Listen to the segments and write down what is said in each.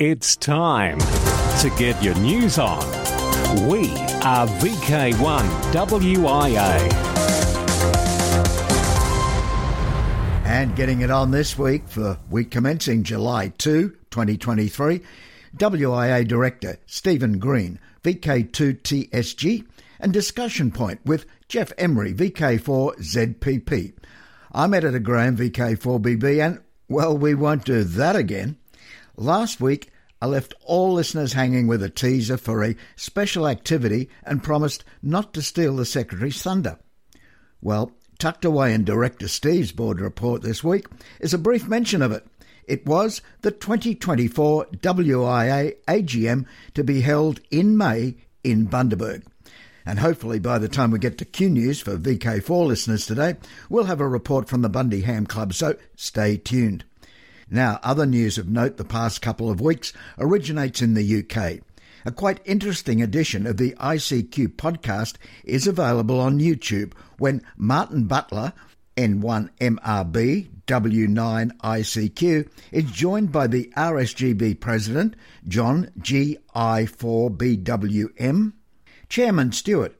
It's time to get your news on. We are VK1WIA. And getting it on this week for week commencing July 2, 2023, WIA Director Steven Green, VK2TSG, and discussion point with Geoff Emery, VK4ZPP. I'm Editor Graham, VK4BB, and, well, we won't do that again. Last week, I left all listeners hanging with a teaser for a special activity and promised not to steal the Secretary's thunder. Well, tucked away in Director Steve's board report this week is a brief mention of it. It was the 2024 WIA AGM to be held in May in Bundaberg. And hopefully by the time we get to Q News for VK4 listeners today, we'll have a report from the Bundy Ham Club, so stay tuned. Now, other news of note the past couple of weeks originates in the UK. A quite interesting edition of the ICQ podcast is available on YouTube when Martin Butler, N1MRB, W9ICQ, is joined by the RSGB President, John GI4BWM, Chairman Stewart,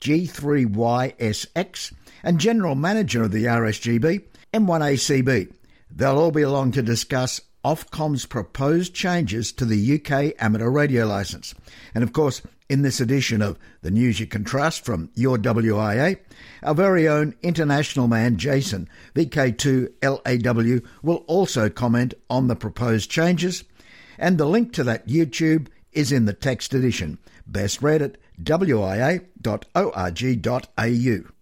G3YSX, and General Manager of the RSGB, M1ACB. They'll all be along to discuss Ofcom's proposed changes to the UK amateur radio licence. And of course, in this edition of The News You Can Trust from Your WIA, our very own international man Jason, VK2LAW, will also comment on the proposed changes. And the link to that YouTube is in the text edition. Best read at wia.org.au.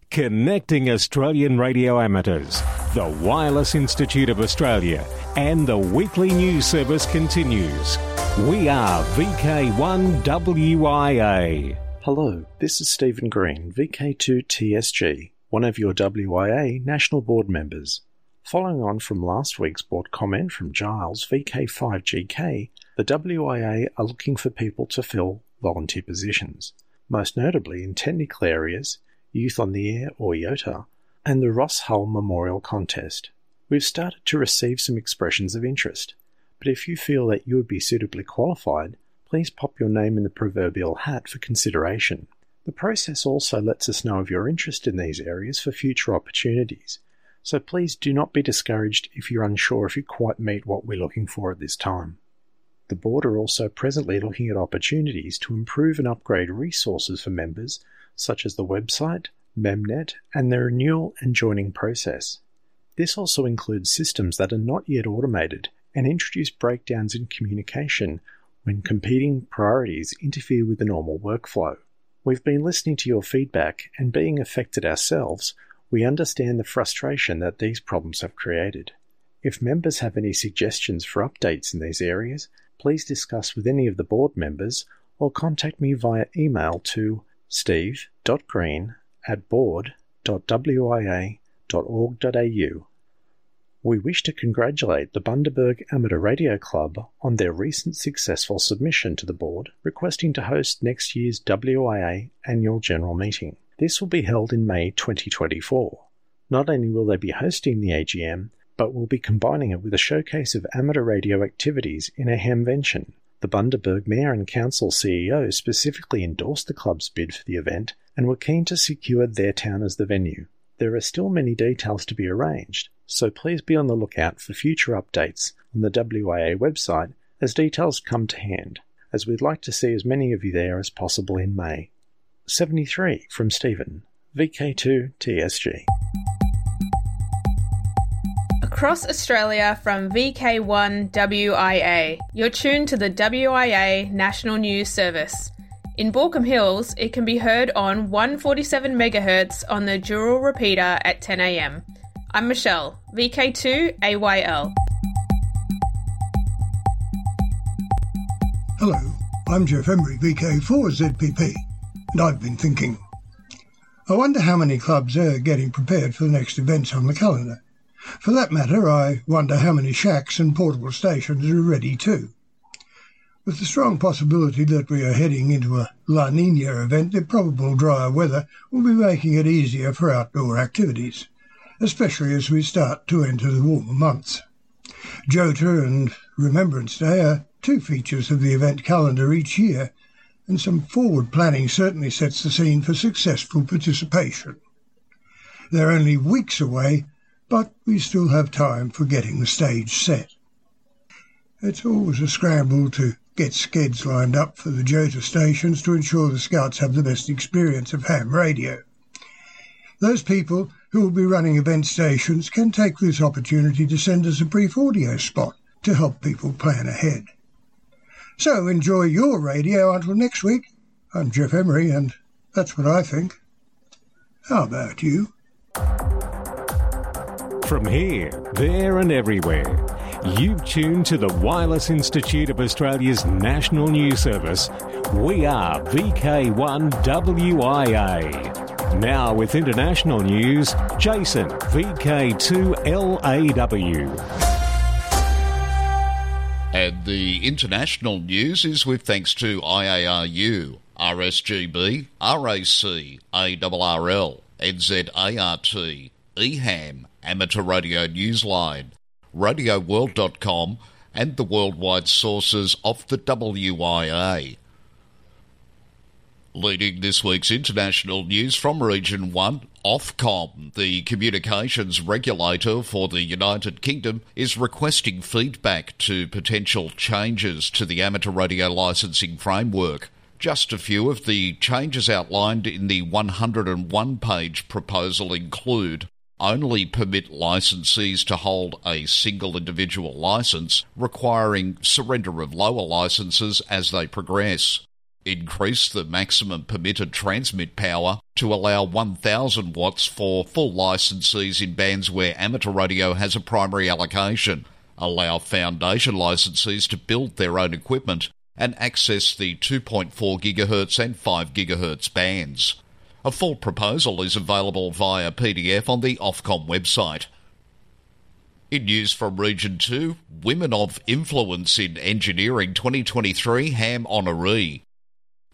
Connecting Australian radio amateurs, the Wireless Institute of Australia and the weekly news service continues. We are VK1WIA. Hello, this is Steven Green, VK2TSG, one of your WIA National Board members. Following on from last week's board comment from Giles, VK5GK, the WIA are looking for people to fill volunteer positions, most notably in technical areas, Youth on the Air, or Jota, and the Ross Hull Memorial Contest. We've started to receive some expressions of interest, but if you feel that you would be suitably qualified, please pop your name in the proverbial hat for consideration. The process also lets us know of your interest in these areas for future opportunities, so please do not be discouraged if you're unsure if you quite meet what we're looking for at this time. The board are also presently looking at opportunities to improve and upgrade resources for members, such as the website, MemNet, and the renewal and joining process. This also includes systems that are not yet automated and introduce breakdowns in communication when competing priorities interfere with the normal workflow. We've been listening to your feedback and being affected ourselves, we understand the frustration that these problems have created. If members have any suggestions for updates in these areas, please discuss with any of the board members or contact me via email to steve.green@board.wia.org.au. We wish to congratulate the Bundaberg Amateur Radio Club on their recent successful submission to the board requesting to host next year's WIA Annual General Meeting. This will be held in May 2024. Not only will they be hosting the AGM, but will be combining it with a showcase of amateur radio activities in a hamvention. The Bundaberg Mayor and Council CEO specifically endorsed the club's bid for the event and were keen to secure their town as the venue. There are still many details to be arranged, so please be on the lookout for future updates on the WIA website as details come to hand, as we'd like to see as many of you there as possible in May. 73 from Stephen, VK2TSG. Across Australia from VK1WIA, you're tuned to the WIA National News Service. In Baulkham Hills, it can be heard on 147 MHz on the dual repeater at 10 a.m. I'm Michelle, VK2AYL. Hello, I'm Geoff Emery, VK4ZPP, and I've been thinking, I wonder how many clubs are getting prepared for the next events on the calendar. For that matter, I wonder how many shacks and portable stations are ready too. With the strong possibility that we are heading into a La Nina event, the probable drier weather will be making it easier for outdoor activities, especially as we start to enter the warmer months. Jota and Remembrance Day are two features of the event calendar each year, and some forward planning certainly sets the scene for successful participation. They're only weeks away, but we still have time for getting the stage set. It's always a scramble to get skeds lined up for the Jota stations to ensure the Scouts have the best experience of ham radio. Those people who will be running event stations can take this opportunity to send us a brief audio spot to help people plan ahead. So enjoy your radio until next week. I'm Geoff Emery, and that's what I think. How about you? From here, there and everywhere, you've tuned to the Wireless Institute of Australia's National News Service. We are VK1WIA. Now with international news, Jason, VK2LAW. And the international news is with thanks to IARU, RSGB, RAC, ARRL, NZART, EHAM, Amateur Radio Newsline, RadioWorld.com, and the worldwide sources of the WIA. Leading this week's international news from Region 1, Ofcom, the communications regulator for the United Kingdom, is requesting feedback to potential changes to the amateur radio licensing framework. Just a few of the changes outlined in the 101-page proposal include: only permit licensees to hold a single individual licence, requiring surrender of lower licences as they progress. Increase the maximum permitted transmit power to allow 1,000 watts for full licensees in bands where amateur radio has a primary allocation. Allow foundation licensees to build their own equipment and access the 2.4 GHz and 5 GHz bands. A full proposal is available via PDF on the Ofcom website. In news from Region 2, Women of Influence in Engineering 2023 Ham honoree.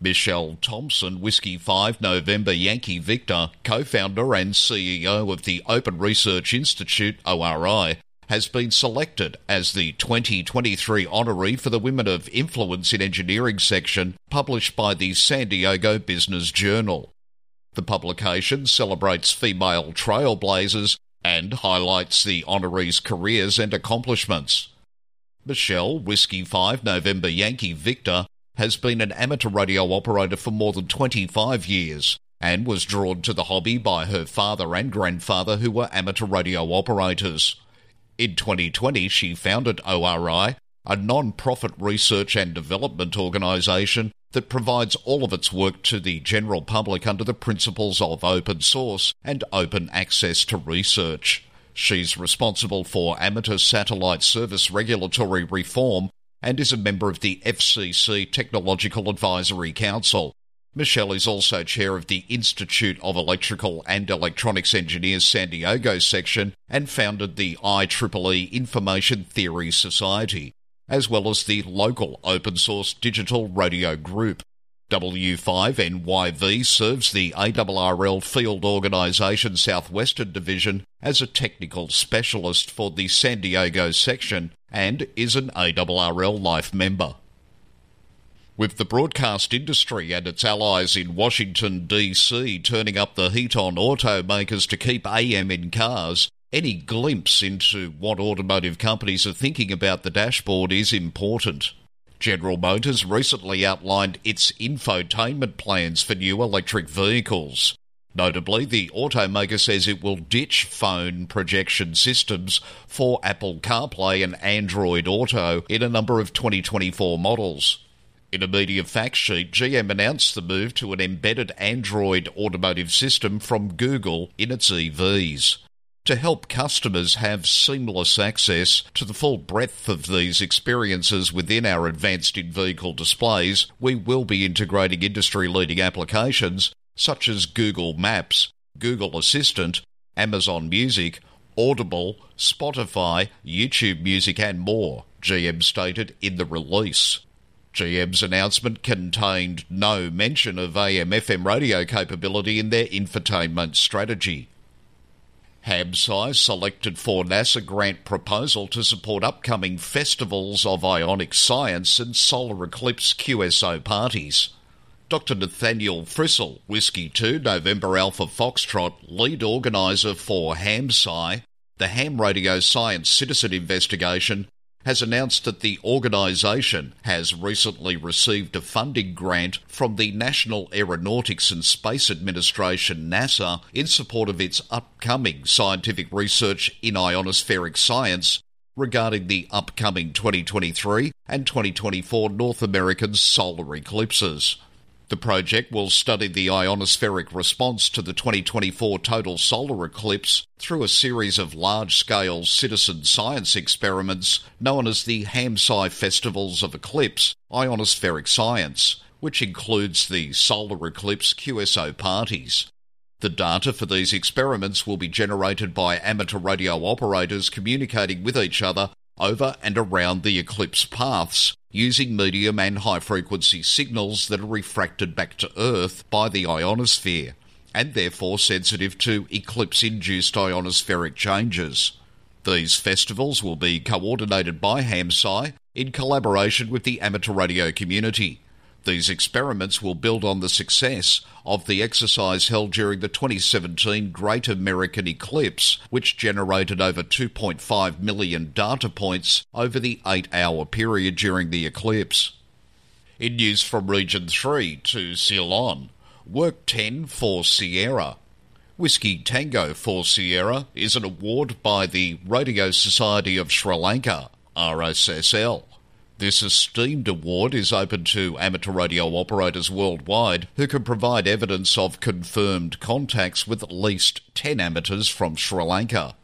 Michelle Thompson, Whiskey 5 November Yankee Victor, co-founder and CEO of the Open Research Institute, ORI, has been selected as the 2023 honoree for the Women of Influence in Engineering section, published by the San Diego Business Journal. The publication celebrates female trailblazers and highlights the honorees' careers and accomplishments. Michelle, Whiskey 5 November Yankee Victor, has been an amateur radio operator for more than 25 years and was drawn to the hobby by her father and grandfather, who were amateur radio operators. In 2020, she founded ORI, a non-profit research and development organisation that provides all of its work to the general public under the principles of open source and open access to research. She's responsible for amateur satellite service regulatory reform and is a member of the FCC Technological Advisory Council. Michelle is also chair of the Institute of Electrical and Electronics Engineers San Diego section and founded the IEEE Information Theory Society, as well as the local open-source digital radio group. W5NYV serves the ARRL Field Organisation Southwestern Division as a technical specialist for the San Diego section and is an ARRL Life member. With the broadcast industry and its allies in Washington, D.C. turning up the heat on automakers to keep AM in cars, any glimpse into what automotive companies are thinking about the dashboard is important. General Motors recently outlined its infotainment plans for new electric vehicles. Notably, the automaker says it will ditch phone projection systems for Apple CarPlay and Android Auto in a number of 2024 models. In a media fact sheet, GM announced the move to an embedded Android automotive system from Google in its EVs, to help customers have seamless access to the full breadth of these experiences within our advanced in-vehicle displays. We will be integrating industry-leading applications such as Google Maps, Google Assistant, Amazon Music, Audible, Spotify, YouTube Music and more, GM stated in the release. GM's announcement contained no mention of AM/FM radio capability in their infotainment strategy. HamSci selected for NASA grant proposal to support upcoming festivals of ionic science and solar eclipse QSO parties. Dr. Nathaniel Frissell, Whiskey 2, November Alpha Foxtrot, lead organiser for HamSci, the Ham Radio Science Citizen Investigation, has announced that the organisation has recently received a funding grant from the National Aeronautics and Space Administration, NASA, in support of its upcoming scientific research in ionospheric science regarding the upcoming 2023 and 2024 North American solar eclipses. The project will study the ionospheric response to the 2024 total solar eclipse through a series of large-scale citizen science experiments known as the HamSci Festivals of Eclipse, Ionospheric Science, which includes the solar eclipse QSO parties. The data for these experiments will be generated by amateur radio operators communicating with each other over and around the eclipse paths, using medium and high-frequency signals that are refracted back to Earth by the ionosphere, and therefore sensitive to eclipse-induced ionospheric changes. These festivals will be coordinated by HamSci in collaboration with the amateur radio community. These experiments will build on the success of the exercise held during the 2017 Great American Eclipse, which generated over 2.5 million data points over the 8-hour period during the eclipse. In news from Region 3 to Ceylon, Work 10 for Sierra. Whiskey Tango for Sierra is an award by the Radio Society of Sri Lanka, RSSL. This esteemed award is open to amateur radio operators worldwide who can provide evidence of confirmed contacts with at least 10 amateurs from Sri Lanka.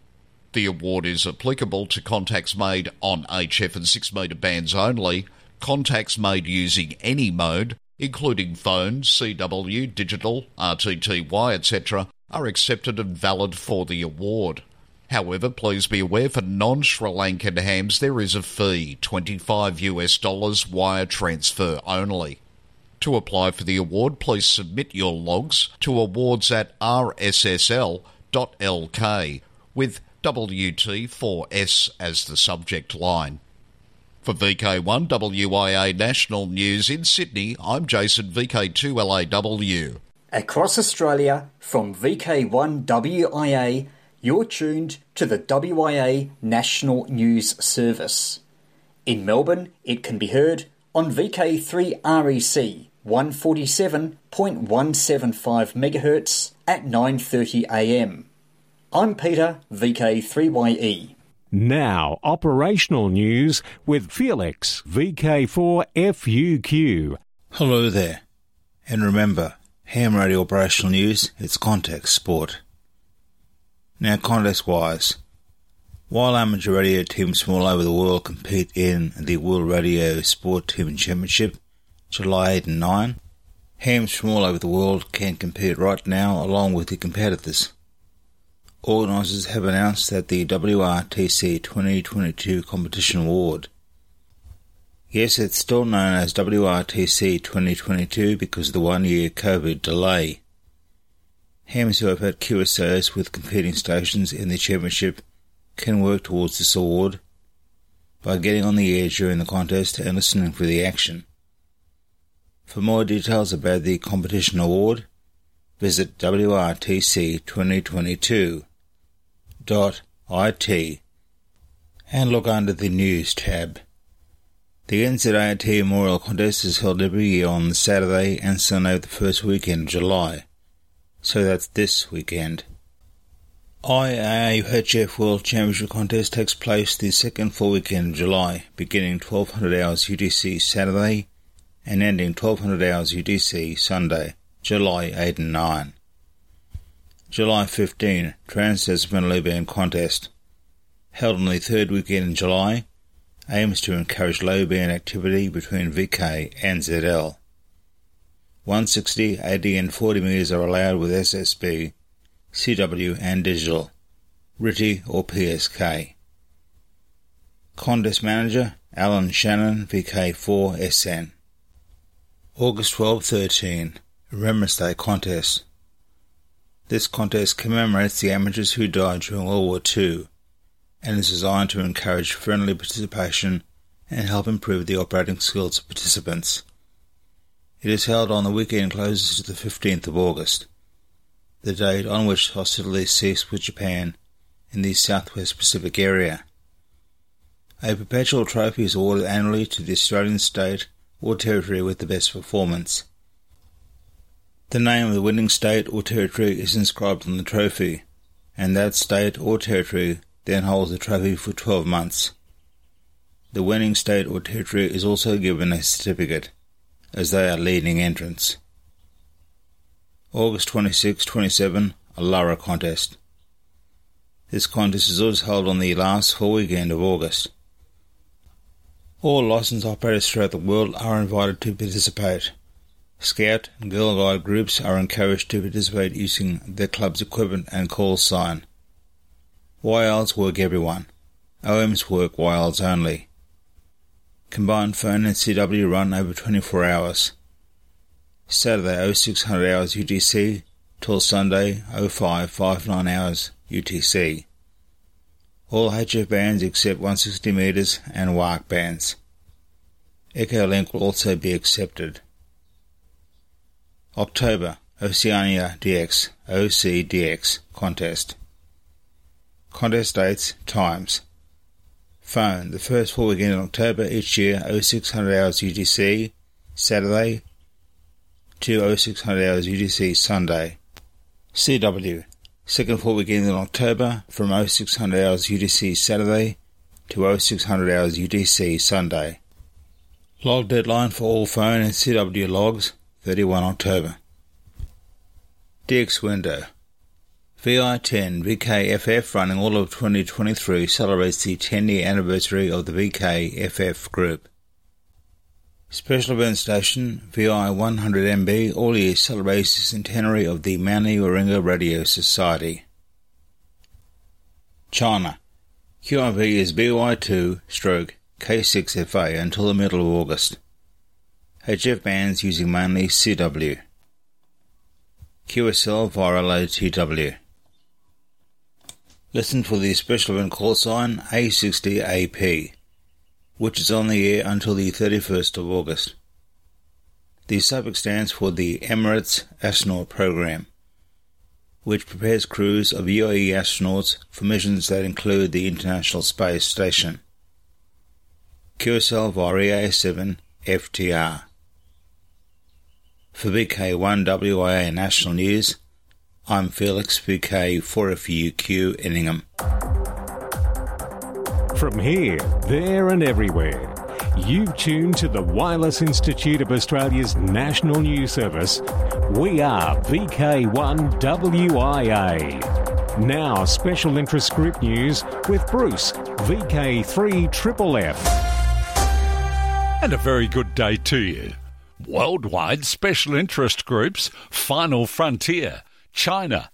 The award is applicable to contacts made on HF and 6-metre bands only, contacts made using any mode, including phone, CW, digital, RTTY, etc., are accepted and valid for the award. However, please be aware for non-Sri Lankan hams there is a fee, $25 wire transfer only. To apply for the award, please submit your logs to awards at rssl.lk with WT4S as the subject line. For VK1WIA National News in Sydney, I'm Jason, VK2LAW. Across Australia, from VK1WIA, you're tuned to the WIA National News Service. In Melbourne, it can be heard on VK3REC 147.175 MHz at 9:30 AM. I'm Peter, VK3YE. Now, operational news with Felix, VK4FUQ. Hello there. And remember, ham radio operational news, it's contact sport. Now, context-wise, while amateur radio teams from all over the world compete in the World Radio Sport Team Championship, July 8 and 9, hams from all over the world can compete right now along with the competitors. Organisers have announced that the WRTC 2022 Competition Award. Yes, it's still known as WRTC 2022 because of the one-year COVID delay. Hams who have had QSOs with competing stations in the championship can work towards this award by getting on the air during the contest and listening for the action. For more details about the competition award, visit wrtc2022.it and look under the News tab. The NZART Memorial Contest is held every year on the Saturday and Sunday of the first weekend of July. So that's this weekend. IARU HF World Championship Contest takes place the second full weekend of July, beginning 1200 hours UTC Saturday and ending 1200 hours UTC Sunday, July 8 and 9. July 15, Trans-Tasman Low Band Contest. Held on the third weekend in July, aims to encourage low band activity between VK and ZL. 160, 80 and 40 metres are allowed with SSB, CW and digital, RTTY or PSK. Contest Manager, Alan Shannon, VK4SN. August 12-13, Remembrance Day Contest. This contest commemorates the amateurs who died during World War II and is designed to encourage friendly participation and help improve the operating skills of participants. It is held on the weekend closes to the 15th of August, the date on which hostilities ceased with Japan in the Southwest Pacific area. A perpetual trophy is awarded annually to the Australian state or territory with the best performance. The name of the winning state or territory is inscribed on the trophy, and that state or territory then holds the trophy for 12 months. The winning state or territory is also given a certificate, as they are leading entrants. August 26-27, ALARA contest. This contest is always held on the last full weekend of August. All licensed operators throughout the world are invited to participate. Scout and Girl Guide groups are encouraged to participate using their club's equipment and call sign. YLs work everyone. OMs work YLs only. Combined phone and CW run over 24 hours. Saturday 0600 hours UTC till Sunday 0559 hours UTC. All HF bands except 160 meters and WARC bands. Echolink will also be accepted. October Oceania DX OCDX contest. Contest dates, times. Phone, the first full weekend in October each year, 0600 hours UTC, Saturday, to 0600 hours UTC, Sunday. CW, second full weekend in October, from 0600 hours UTC, Saturday, to 0600 hours UTC, Sunday. Log deadline for all phone and CW logs, 31 October. DX window. VI-10 VKFF running all of 2023 celebrates the 10-year anniversary of the VKFF group. Special event station VI-100MB all year celebrates the centenary of the Mauni Warringah Radio Society. China. QIV is BY2/K6FA until the middle of August. HF bands using mainly CW. QSL via LATW. Listen for the special event call sign A60AP, which is on the air until the 31st of August. The suffix stands for the Emirates Astronaut Program, which prepares crews of UAE astronauts for missions that include the International Space Station. QSL via EA7FTR. For VK1WIA National News, I'm Felix, VK4FUQ, Inningham. From here, there and everywhere, you've tuned to the Wireless Institute of Australia's National News Service. We are VK1WIA. Now Special Interest Group News with Bruce, VK3FFF. And a very good day to you. Worldwide Special Interest Groups, Final Frontier, China.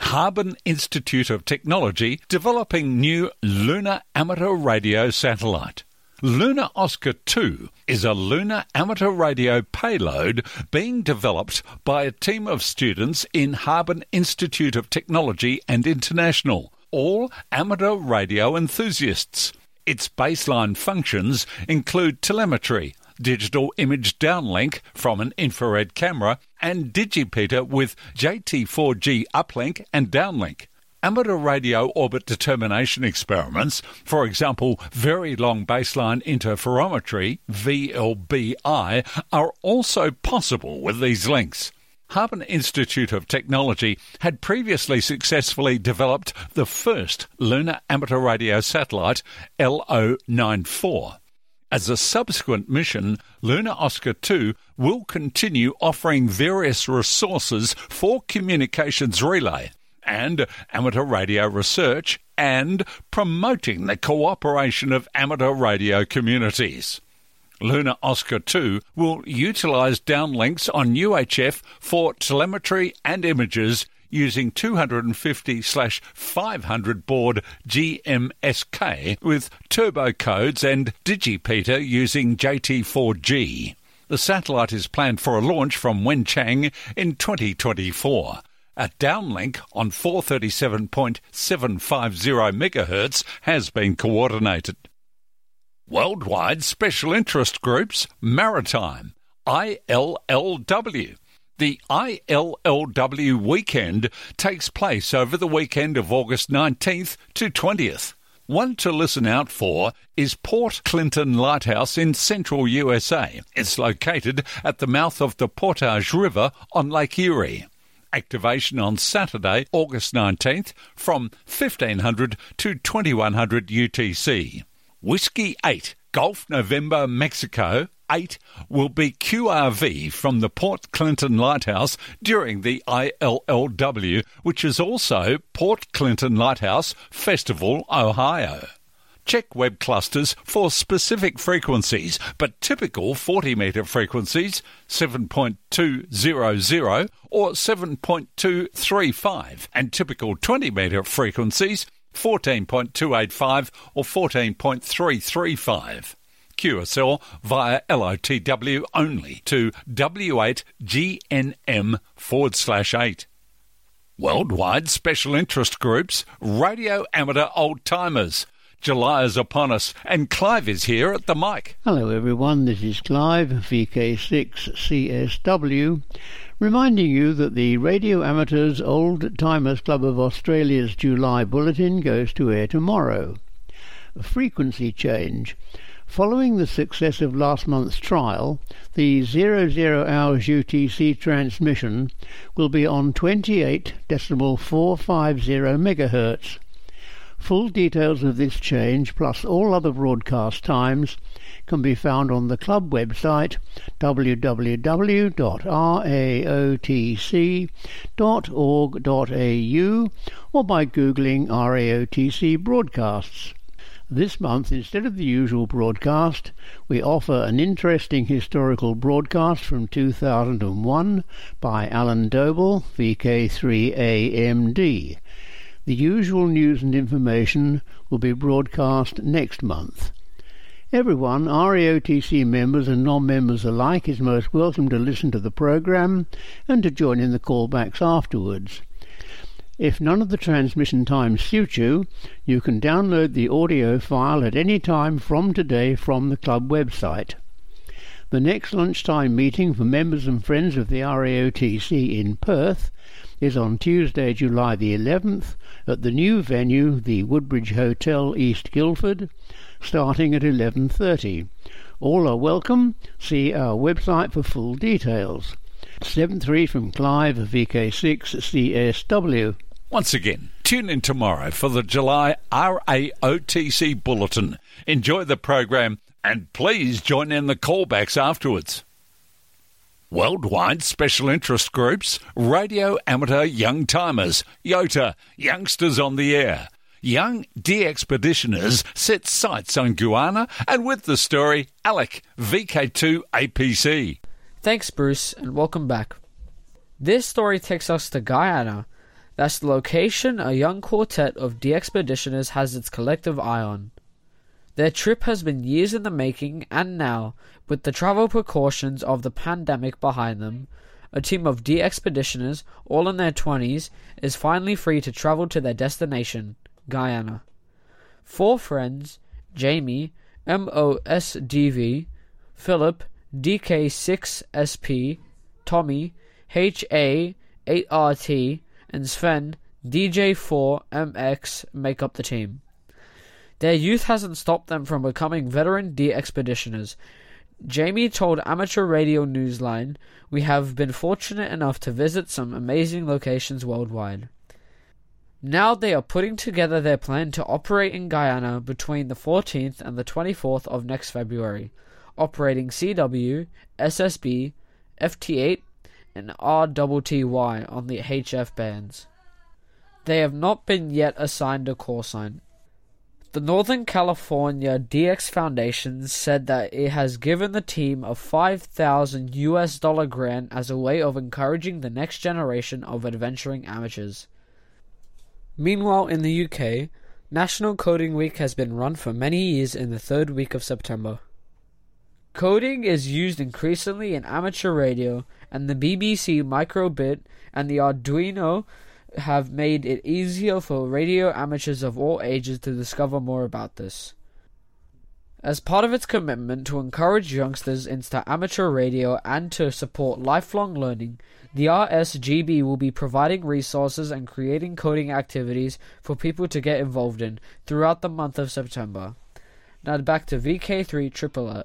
Harbin Institute of Technology developing new lunar amateur radio satellite. Lunar Oscar 2 is a lunar amateur radio payload being developed by a team of students in Harbin Institute of Technology and International, all amateur radio enthusiasts. Its baseline functions include telemetry, digital image downlink from an infrared camera, and digipeater with JT4G uplink and downlink. Amateur radio orbit determination experiments, for example, very long baseline interferometry, VLBI, are also possible with these links. Harbin Institute of Technology had previously successfully developed the first lunar amateur radio satellite, LO94. As a subsequent mission, Lunar Oscar 2 will continue offering various resources for communications relay and amateur radio research and promoting the cooperation of amateur radio communities. Lunar Oscar 2 will utilise downlinks on UHF for telemetry and images using 250/500 board GMSK with turbo codes and digipeater using JT4G. The satellite is planned for a launch from Wenchang in 2024. A downlink on 437.750 MHz has been coordinated. Worldwide Special Interest Groups Maritime, ILLW. The ILLW Weekend takes place over the weekend of August 19th to 20th. One to listen out for is Port Clinton Lighthouse in central USA. It's located at the mouth of the Portage River on Lake Erie. Activation on Saturday, August 19th from 1500 to 2100 UTC. Whiskey 8, Gulf November, Mexico 8 will be QRV from the Port Clinton Lighthouse during the ILLW, which is also Port Clinton Lighthouse Festival, Ohio. Check web clusters for specific frequencies, but typical 40-metre frequencies 7.200 or 7.235, and typical 20-metre frequencies 14.285 or 14.335. QSL via LOTW only to W8GNM/8. Worldwide Special Interest Groups, Radio Amateur Old Timers. July is upon us and Clive is here at the mic. Hello everyone, this is Clive, VK6CSW, reminding you that the Radio Amateurs Old Timers Club of Australia's July bulletin goes to air tomorrow. Frequency change. Following the success of last month's trial, the 00 hours UTC transmission will be on 28.450 MHz. Full details of this change, plus all other broadcast times, can be found on the club website www.raotc.org.au or by googling RAOTC broadcasts. This month, instead of the usual broadcast, we offer an interesting historical broadcast from 2001 by Alan Doble, VK3AMD. The usual news and information will be broadcast next month. Everyone, RAOTC members and non-members alike, is most welcome to listen to the program and to join in the callbacks afterwards. If none of the transmission times suit you, you can download the audio file at any time from today from the club website. The next lunchtime meeting for members and friends of the RAOTC in Perth is on Tuesday, July the 11th at the new venue, the Woodbridge Hotel, East Guildford, starting at 11:30. All are welcome. See our website for full details. 7.3 from Clive, VK6CSW. Once again, tune in tomorrow for the July RAOTC Bulletin. Enjoy the program and please join in the callbacks afterwards. Worldwide Special Interest Groups, Radio Amateur Young Timers, Jota, Youngsters on the Air. Young de-expeditioners set sights on Guyana, and with the story, Alec, VK2APC. Thanks, Bruce, and welcome back. This story takes us to Guyana. That's the location a young quartet of de-expeditioners has its collective eye on. Their trip has been years in the making, and now, with the travel precautions of the pandemic behind them, a team of de-expeditioners, all in their 20s, is finally free to travel to their destination, Guyana. Four friends, Jamie, MOSDV, Philip, DK6SP, Tommy, HA8RT, and Sven, DJ4MX, make up the team. Their youth hasn't stopped them from becoming veteran de-expeditioners. Jamie told Amateur Radio Newsline, "We have been fortunate enough to visit some amazing locations worldwide." Now they are putting together their plan to operate in Guyana between the 14th and the 24th of next February, operating CW, SSB, FT8, and RTTY on the HF bands. They have not been yet assigned a call sign. The Northern California DX Foundation said that it has given the team a $5,000 grant as a way of encouraging the next generation of adventuring amateurs. Meanwhile, in the UK, National Coding Week has been run for many years in the third week of September. Coding is used increasingly in amateur radio, and the BBC microbit and the Arduino have made it easier for radio amateurs of all ages to discover more about this. As part of its commitment to encourage youngsters into amateur radio and to support lifelong learning, the RSGB will be providing resources and creating coding activities for people to get involved in throughout the month of September. Now back to VK3FFF.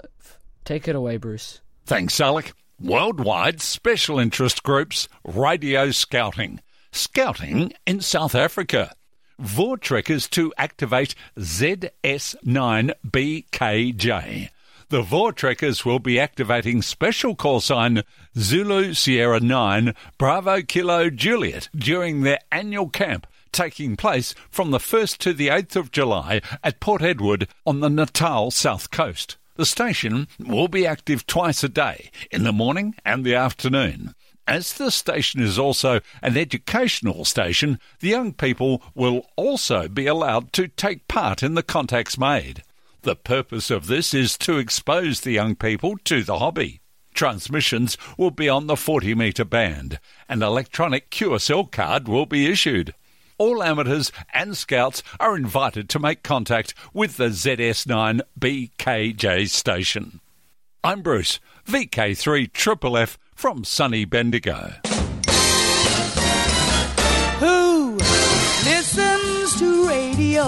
Take it away, Bruce. Thanks, Alec. Worldwide Special Interest Groups Radio Scouting. Scouting in South Africa. Vortrekkers to activate ZS9BKJ. The Vortrekkers will be activating special call sign Zulu Sierra 9 Bravo Kilo Juliet during their annual camp taking place from the 1st to the 8th of July at Port Edward on the Natal South Coast. The station will be active twice a day, in the morning and the afternoon. As the station is also an educational station, the young people will also be allowed to take part in the contacts made. The purpose of this is to expose the young people to the hobby. Transmissions will be on the 40-metre band. An electronic QSL card will be issued. All amateurs and scouts are invited to make contact with the ZS9BKJ station. I'm Bruce, VK3FFF, from sunny Bendigo. Who listens to radio?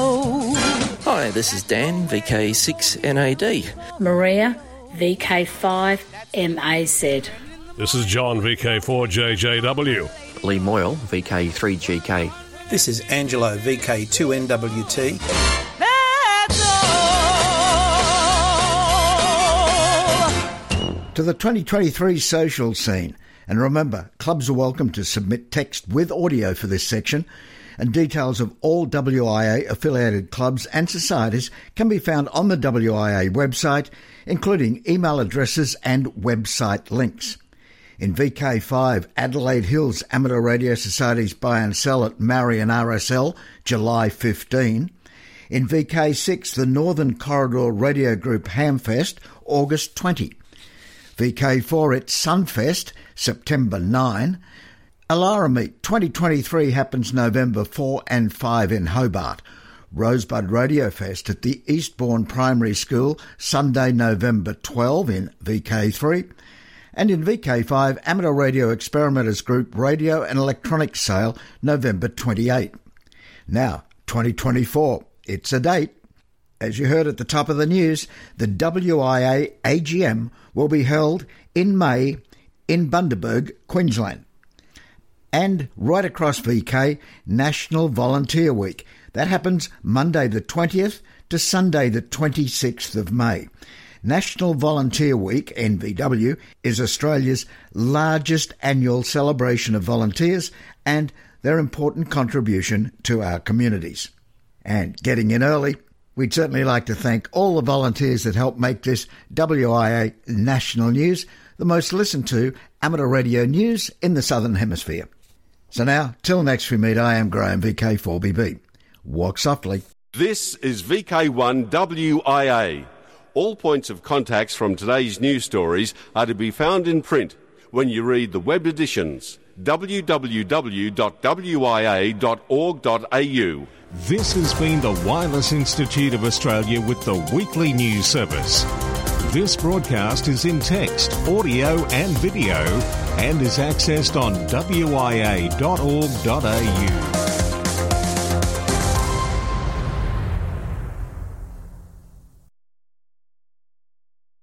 Hi, this is Dan, VK6NAD. Maria, VK5MAZ. This is John, VK4JJW. Lee Moyle, VK3GK. This is Angelo, VK2NWT. That's all. To the 2023 social scene. And remember, clubs are welcome to submit text with audio for this section, and details of all WIA-affiliated clubs and societies can be found on the WIA website, including email addresses and website links. In VK5, Adelaide Hills Amateur Radio Society's buy and sell at Marion RSL, July 15. In VK6, the Northern Corridor Radio Group Hamfest, August 20. VK4, it's Sunfest, September 9. ALARA Meet 2023 happens November 4 and 5 in Hobart. Rosebud Radio Fest at the Eastbourne Primary School, Sunday, November 12 in VK3. And in VK5, Amateur Radio Experimenters Group Radio and Electronics Sale, November 28. Now, 2024, it's a date. As you heard at the top of the news, the WIA AGM will be held in May in Bundaberg, Queensland. And right across VK, National Volunteer Week. That happens Monday the 20th to Sunday the 26th of May. National Volunteer Week, NVW, is Australia's largest annual celebration of volunteers and their important contribution to our communities. And getting in early, we'd certainly like to thank all the volunteers that helped make this WIA national news the most listened to amateur radio news in the Southern Hemisphere. So now, till next we meet, I am Graham, VK4BB. Walk softly. This is VK1 WIA. All points of contacts from today's news stories are to be found in print when you read the web editions, www.wia.org.au. This has been the Wireless Institute of Australia with the weekly news service. This broadcast is in text, audio and video and is accessed on wia.org.au.